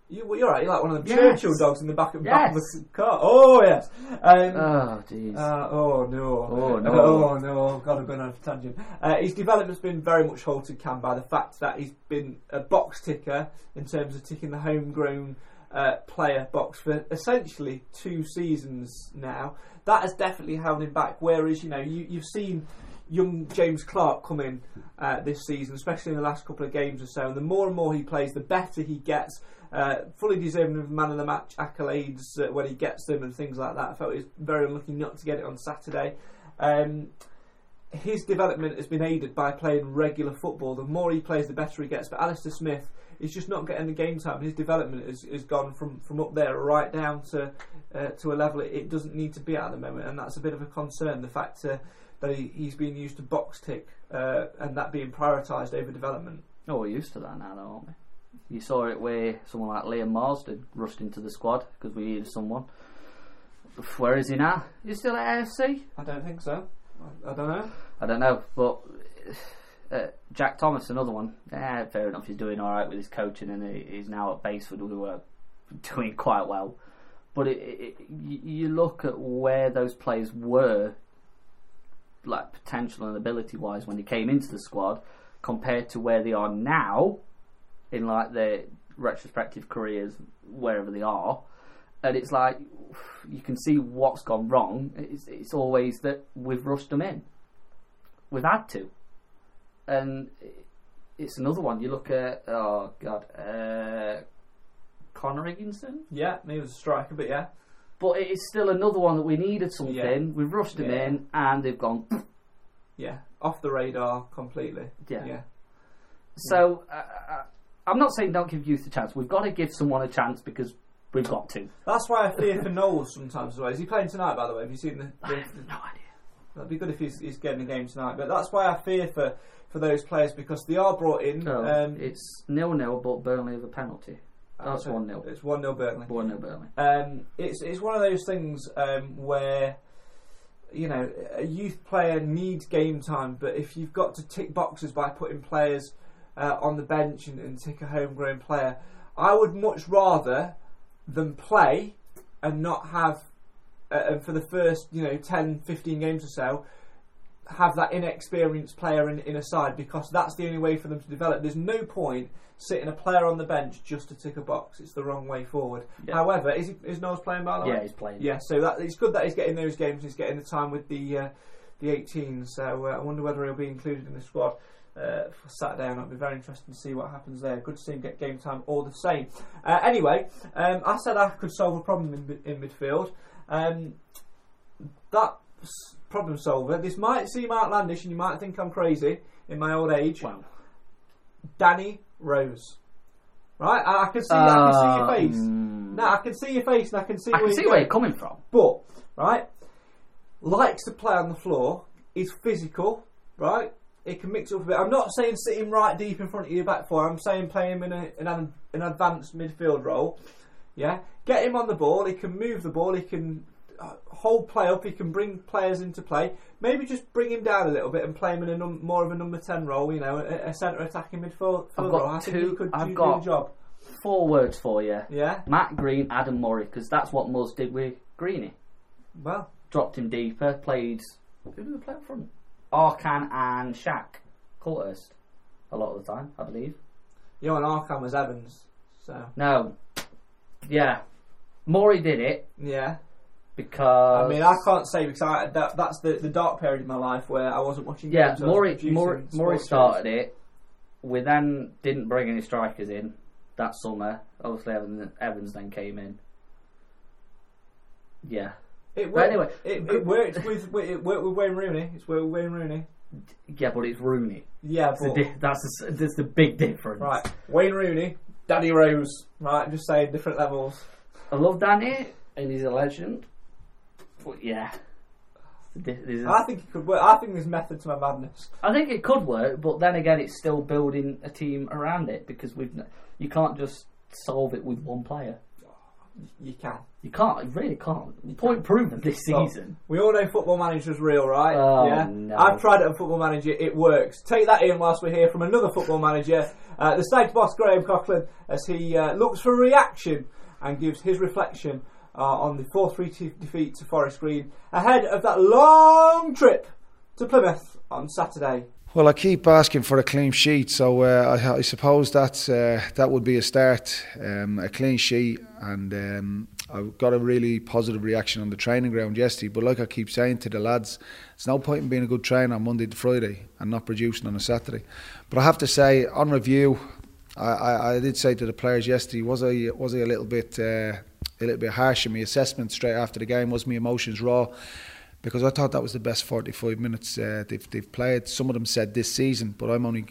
You, you're right, you're like one of them yes. Churchill dogs in the back of, yes. back of the car. Oh, yes. Um, oh, jeez. Uh, oh, no. Oh, no. Oh, no. God, I'm going on a tangent. Uh, his development's been very much halted, Cam, by the fact that he's been a box ticker in terms of ticking the homegrown uh, player box for essentially two seasons now. That has definitely held him back, whereas, you know, you, you've seen young James Clark come in uh, this season, especially in the last couple of games or so, and the more and more he plays, the better he gets. Uh, fully deserving of man of the match accolades uh, when he gets them and things like that. I felt it was very unlucky not to get it on Saturday. Um, his development has been aided by playing regular football. The more he plays, the better he gets. But Alistair Smith is just not getting the game time. His development has, has gone from, from up there right down to uh, to a level it, it doesn't need to be at the moment, and that's a bit of a concern. The fact uh, that he, he's been used to box tick uh, and that being prioritised over development. Oh, we're used to that now, though, aren't we? You saw it where someone like Liam Marsden rushed into the squad because we needed someone. Where is he now? Is he still at A F C? I don't think so. I don't know. I don't know, but uh, Jack Thomas, another one. Eh, fair enough. He's doing all right with his coaching, and he, he's now at Baseford, who are doing quite well. But it, it, you look at where those players were, like potential and ability-wise, when they came into the squad, compared to where they are now, in like their retrospective careers, wherever they are. And it's like, you can see what's gone wrong. It's, it's always that we've rushed them in. We've had to. And it's another one. You look at, oh, God, uh, Connor Higginson? Yeah, he was a striker, but yeah. But it is still another one that we needed something. Yeah. We've rushed them yeah. in, and they've gone... yeah, off the radar completely. Yeah. yeah. So, uh, I'm not saying don't give youth a chance. We've got to give someone a chance because... we've got to. That's why I fear for Knowles sometimes as well. Is he playing tonight, by the way? Have you seen the... the I have the, no idea. That'd be good if he's, he's getting a game tonight. But that's why I fear for, for those players, because they are brought in... Oh, um, it's nil-nil, but Burnley have a penalty. That's one nil. It's one nil Burnley. one nil Burnley. Um, it's, it's one of those things um, where, you know, a youth player needs game time, but if you've got to tick boxes by putting players uh, on the bench and, and tick a homegrown player, I would much rather... than play and not have, uh, and for the first, you know, ten, fifteen games or so, have that inexperienced player in, in a side, because that's the only way for them to develop. There's no point sitting a player on the bench just to tick a box. It's the wrong way forward. Yeah. However, is he, is Noel's playing, by the way? Yeah, he's playing. Yeah, so that it's good that he's getting those games. He's getting the time with the uh, the eighteens. So uh, I wonder whether he'll be included in the squad uh, for Saturday, and it'll be very interesting to see what happens there. Good to see him get game time all the same. Uh, anyway, um, I said I could solve a problem in, in midfield. Um, that problem solver, this might seem outlandish and you might think I'm crazy in my old age. Wow. Danny Rose. Right? I, I, can see, uh, I can see your face. Mm. No, I can see your face and I can see, I where, can see where you're coming from. But, right, likes to play on the floor, is physical, right? It can mix up a bit. I'm not saying sit him right deep in front of your back four. I'm saying play him in a, in an, an advanced midfield role. Yeah, get him on the ball. He can move the ball. He can hold play up. He can bring players into play. Maybe just bring him down a little bit and play him in a num- more of a number ten role. You know, a, a centre attacking midfield I've got role. I two, think he could I've do, got do the job. Four words for you. Yeah. Matt Green, Adam Murray, because that's what Muzz did with Greeny. Well, dropped him deeper. Played. Who did we play up front? Arkan and Shaq Courthurst a lot of the time, I believe. Yeah, and Arkan was Evans, so no, yeah, Maury did it. Yeah, because I mean I can't say because I, that that's the, the dark period of my life where I wasn't watching. Yeah, games, Maury Maury, Maury started shows. It. We then didn't bring any strikers in that summer. Obviously, Evans, Evans then came in. Yeah. It worked. Anyway, it, it worked with it worked with Wayne Rooney. It's with Wayne Rooney. Yeah, but it's Rooney. Yeah, that's but the, that's, a, that's the big difference. Right, Wayne Rooney, Danny Rose. Right, just saying different levels. I love Danny, and he's a legend. But yeah, a, I think it could work. I think there's method to my madness. I think it could work, but then again, it's still building a team around it because we've you can't just solve it with one player. You can. You can't. You really can't. You Point can. Proven this season. We all know Football Manager's real, right? Oh, yeah. No. I've tried it on Football Manager. It works. Take that in whilst we're here from another Football Manager, uh, the Stag boss Graham Coughlan, as he uh, looks for reaction and gives his reflection uh, on the four three defeat to Forest Green ahead of that long trip to Plymouth on Saturday. Well, I keep asking for a clean sheet, so uh, I, I suppose that uh, that would be a start, um, a clean sheet, and um, I got a really positive reaction on the training ground yesterday. But like I keep saying to the lads, it's no point in being a good trainer on Monday to Friday and not producing on a Saturday. But I have to say, on review, I, I, I did say to the players yesterday, was I was I a little bit uh, a little bit harsh in my assessment straight after the game? Was my emotions raw? because I thought that was the best forty-five minutes uh, they've, they've played. Some of them said this season, but I'm only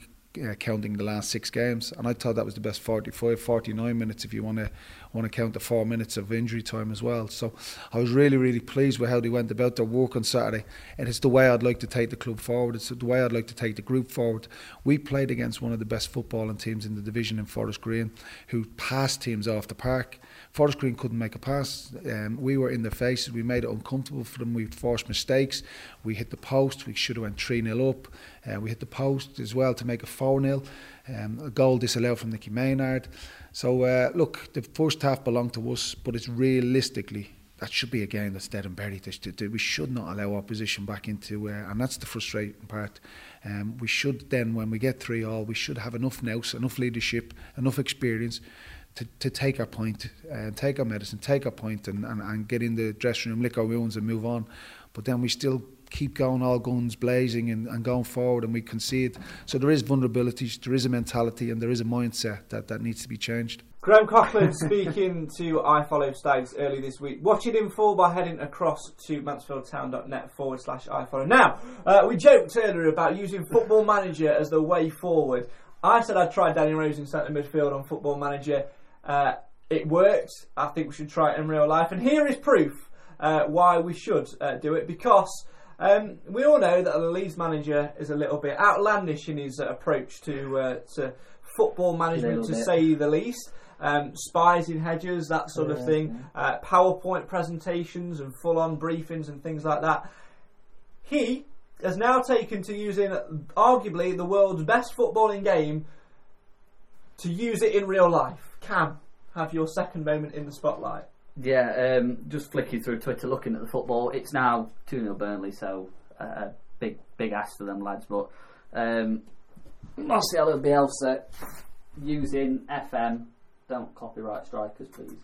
uh, counting the last six games, and I thought that was the best forty-five, forty-nine minutes if you want to want to count the four minutes of injury time as well. So I was really, really pleased with how they went about their work on Saturday, and it's the way I'd like to take the club forward. It's the way I'd like to take the group forward. We played against one of the best footballing teams in the division in Forest Green, who passed teams off the park. Forest Green couldn't make a pass. Um, we were in their faces. We made it uncomfortable for them. We forced mistakes. We hit the post. We should have went three nil up. Uh, we hit the post as well to make it four nil. Um, a goal disallowed from Nicky Maynard. So, uh, look, the first half belonged to us, but it's realistically, that should be a game that's dead and buried. We should not allow opposition back into, uh, and that's the frustrating part. Um, we should then, when we get three all, we should have enough nous, enough leadership, enough experience To, to take our point and uh, take our medicine, take our point and, and, and get in the dressing room, lick our wounds and move on. But then we still keep going all guns blazing and, and going forward, and we concede. So there is vulnerabilities, there is a mentality, and there is a mindset that, that needs to be changed. Graham Coughlan speaking to I Follow Stags early this week. Watch it in full by heading across to mansfieldtown.net forward slash I Follow. Now, uh, we joked earlier about using Football Manager as the way forward. I said I'd try Danny Rose in centre midfield on Football Manager. Uh, it worked. I think we should try it in real life, and here is proof uh, why we should uh, do it, because um, we all know that the Leeds manager is a little bit outlandish in his uh, approach to uh, to football management, to say the least. Um, spies in hedges, that sort yeah, of thing, yeah. uh, PowerPoint presentations and full-on briefings and things like that. He has now taken to using arguably the world's best footballing game to use it in real life. Cam, have your second moment in the spotlight. Yeah, um, just flicking through Twitter, looking at the football. It's now two nil Burnley, so uh, big big ass to them lads. But um, Marcelo Bielsa using F M. Don't copyright strikers, please.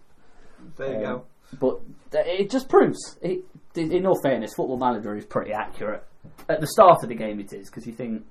There you um, go. But it just proves, it, in all fairness, Football Manager is pretty accurate. At the start of the game it is, because you think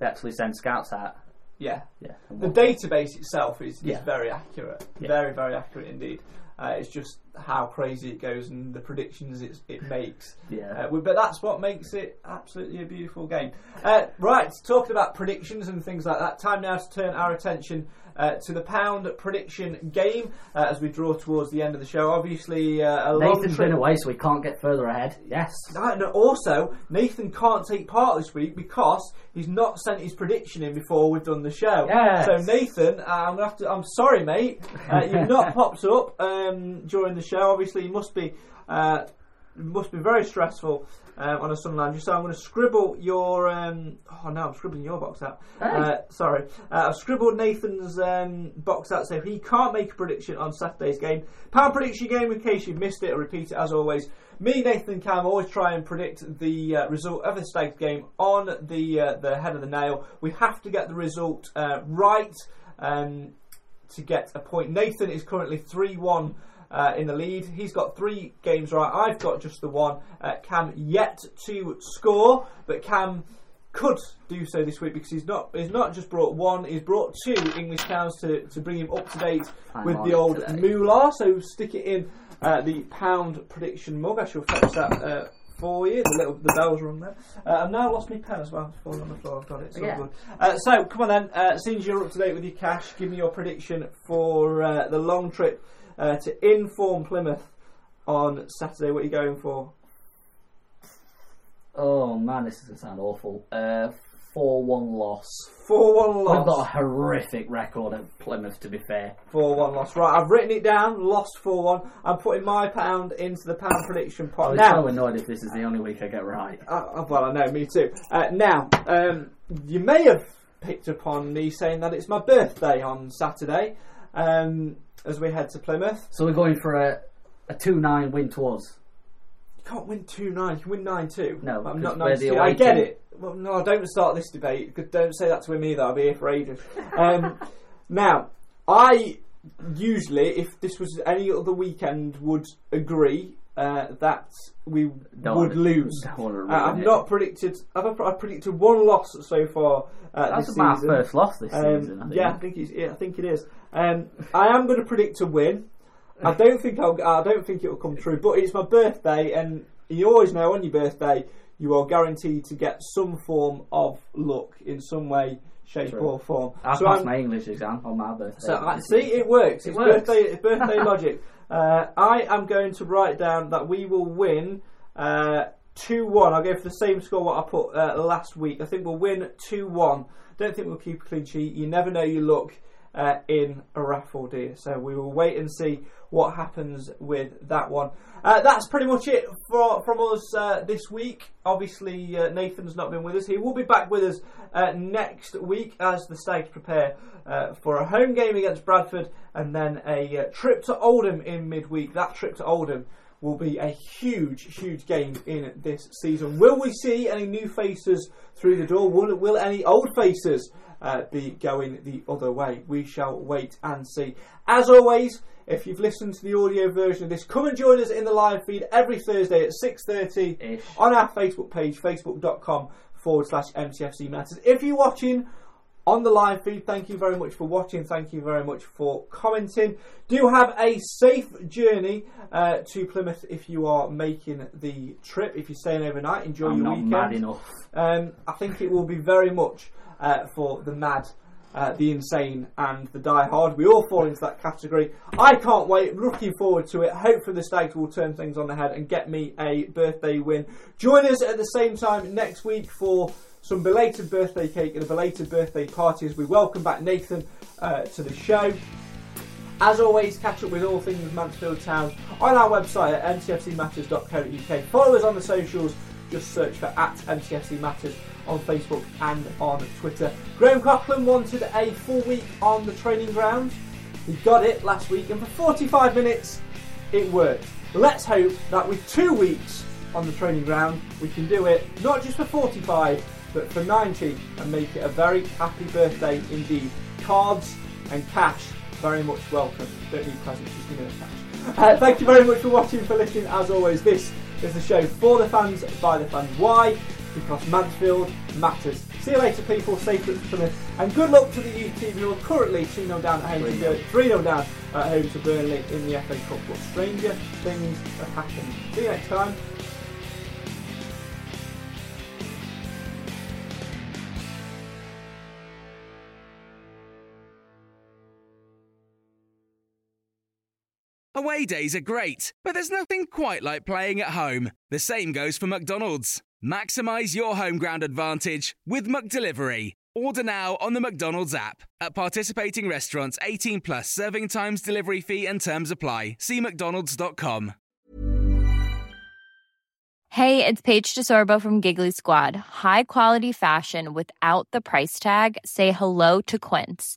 they actually send scouts out. Yeah, yeah. The database itself is, is yeah. very accurate, yeah. very, very accurate indeed. Uh, it's just how crazy it goes and the predictions it's, it makes. Yeah. Uh, but that's what makes it absolutely a beautiful game. Uh, right, talking about predictions and things like that, time now to turn our attention uh, to the pound prediction game uh, as we draw towards the end of the show. Obviously, uh, a Nathan's long been away, so we can't get further ahead. Yes. And also, Nathan can't take part this week because he's not sent his prediction in before we've done the show. Yes. So Nathan, uh, I'm gonna have to. I'm sorry, mate. Uh, you've not popped up um, during the show. Obviously, it must be uh, must be very stressful uh, on a sun lounger. So I'm going to scribble your. Um, oh no, I'm scribbling your box out. Hey. Uh, sorry, uh, I've scribbled Nathan's um, box out, so he can't make a prediction on Saturday's game. Pound prediction game. In case you missed it, I'll repeat it as always. Me, Nathan, Cam always try and predict the uh, result of the Stags game on the uh, the head of the nail. We have to get the result uh, right um, to get a point. Nathan is currently three one uh, in the lead. He's got three games right. I've got just the one. Uh, Cam yet to score, but Cam could do so this week because he's not he's not just brought one, he's brought two English towns to, to bring him up to date I'm with the old today. Moolah. So stick it in. Uh, the pound prediction mug. I shall fetch that uh, for you. The little the bells rung there. Uh, I've now lost my pen as well. It's fallen on the floor. I've got it. It's yeah. all good. Uh, so come on then. Uh, since you're up to date with your cash, give me your prediction for uh, the long trip uh, to Inform Plymouth on Saturday. What are you going for? Oh man, this is gonna sound awful. Uh, four one loss. four one loss. I've got a horrific record at Plymouth, to be fair. four one loss. Right, I've written it down. Lost four one. I'm putting my pound into the pound prediction pot. I'm so annoyed if this is the only week I get right. Uh, well, I know, me too. Uh, now, um, you may have picked upon me saying that it's my birthday on Saturday um, as we head to Plymouth. So we're going for a, a two nine win to us. You can't win two nine, you can win nine two. No, I'm not nine two. I get it. Well, no, don't start this debate. Don't say that to him either. I'll be here for ages. Um, now, I usually, if this was any other weekend, would agree uh, that we don't would wanna, lose. Uh, I've it. not predicted. I've, I've predicted one loss so far. Uh, That's this my season. first loss this um, season. I think. Yeah, I think it's, yeah, I think it is. Um, I am going to predict a win. I don't think I'll, I don't think it'll come true, but it's my birthday and you always know on your birthday you are guaranteed to get some form of luck in some way, shape True. or form. I so passed I'm, my English exam on my birthday. So I, see, it works. It it's works. Birthday, birthday logic. Uh, I am going to write down that we will win uh, two one. I'll go for the same score what I put uh, last week. I think we'll win two one. Don't think we'll keep a clean sheet. You never know your luck uh, in a raffle, dear. So we will wait and see what happens with that one. Uh, that's pretty much it for, from us uh, this week. Obviously, uh, Nathan's not been with us. He will be back with us uh, next week as the Stags prepare uh, for a home game against Bradford and then a uh, trip to Oldham in midweek. That trip to Oldham will be a huge, huge game in this season. Will we see any new faces through the door? Will, will any old faces uh, be going the other way? We shall wait and see. As always, if you've listened to the audio version of this, come and join us in the live feed every Thursday at six thirty on our Facebook page, facebook.com forward slash MTFC Matters. If you're watching on the live feed, thank you very much for watching. Thank you very much for commenting. Do have a safe journey uh, to Plymouth if you are making the trip. If you're staying overnight, enjoy I'm your not weekend. Mad enough. Um, I think it will be very much uh, for the mad. Uh, the insane and the die-hard. We all fall into that category. I can't wait. Looking forward to it. Hopefully the Stags will turn things on the head and get me a birthday win. Join us at the same time next week for some belated birthday cake and a belated birthday party as we welcome back Nathan uh, to the show. As always, catch up with all things Mansfield Town on our website at m t f c matters dot co dot u k. Follow us on the socials. Just search for at M T F C Matters on Facebook and on Twitter. Graham Coughlan wanted a full week on the training ground. He got it last week and for forty-five minutes it worked. Let's hope that with two weeks on the training ground we can do it not just for forty-five but for ninety and make it a very happy birthday indeed. Cards and cash very much welcome. Don't need presents, just give me the cash. Uh, thank you very much for watching, for listening. As always, this is the show for the fans, by the fans. Why? Because Mansfield matters. See you later, people. Safe trips to Plymouth. And good luck to the youth team who are currently two nil down at home to Burnley, three nil down at home to Burnley in the F A Cup. But stranger things have happened. See you next time. Away days are great, but there's nothing quite like playing at home. The same goes for McDonald's. Maximise your home ground advantage with McDelivery. Order now on the McDonald's app. At participating restaurants, eighteen plus, serving times, delivery fee and terms apply. See mcdonalds dot com. Hey, it's Paige DeSorbo from Giggly Squad. High quality fashion without the price tag. Say hello to Quince.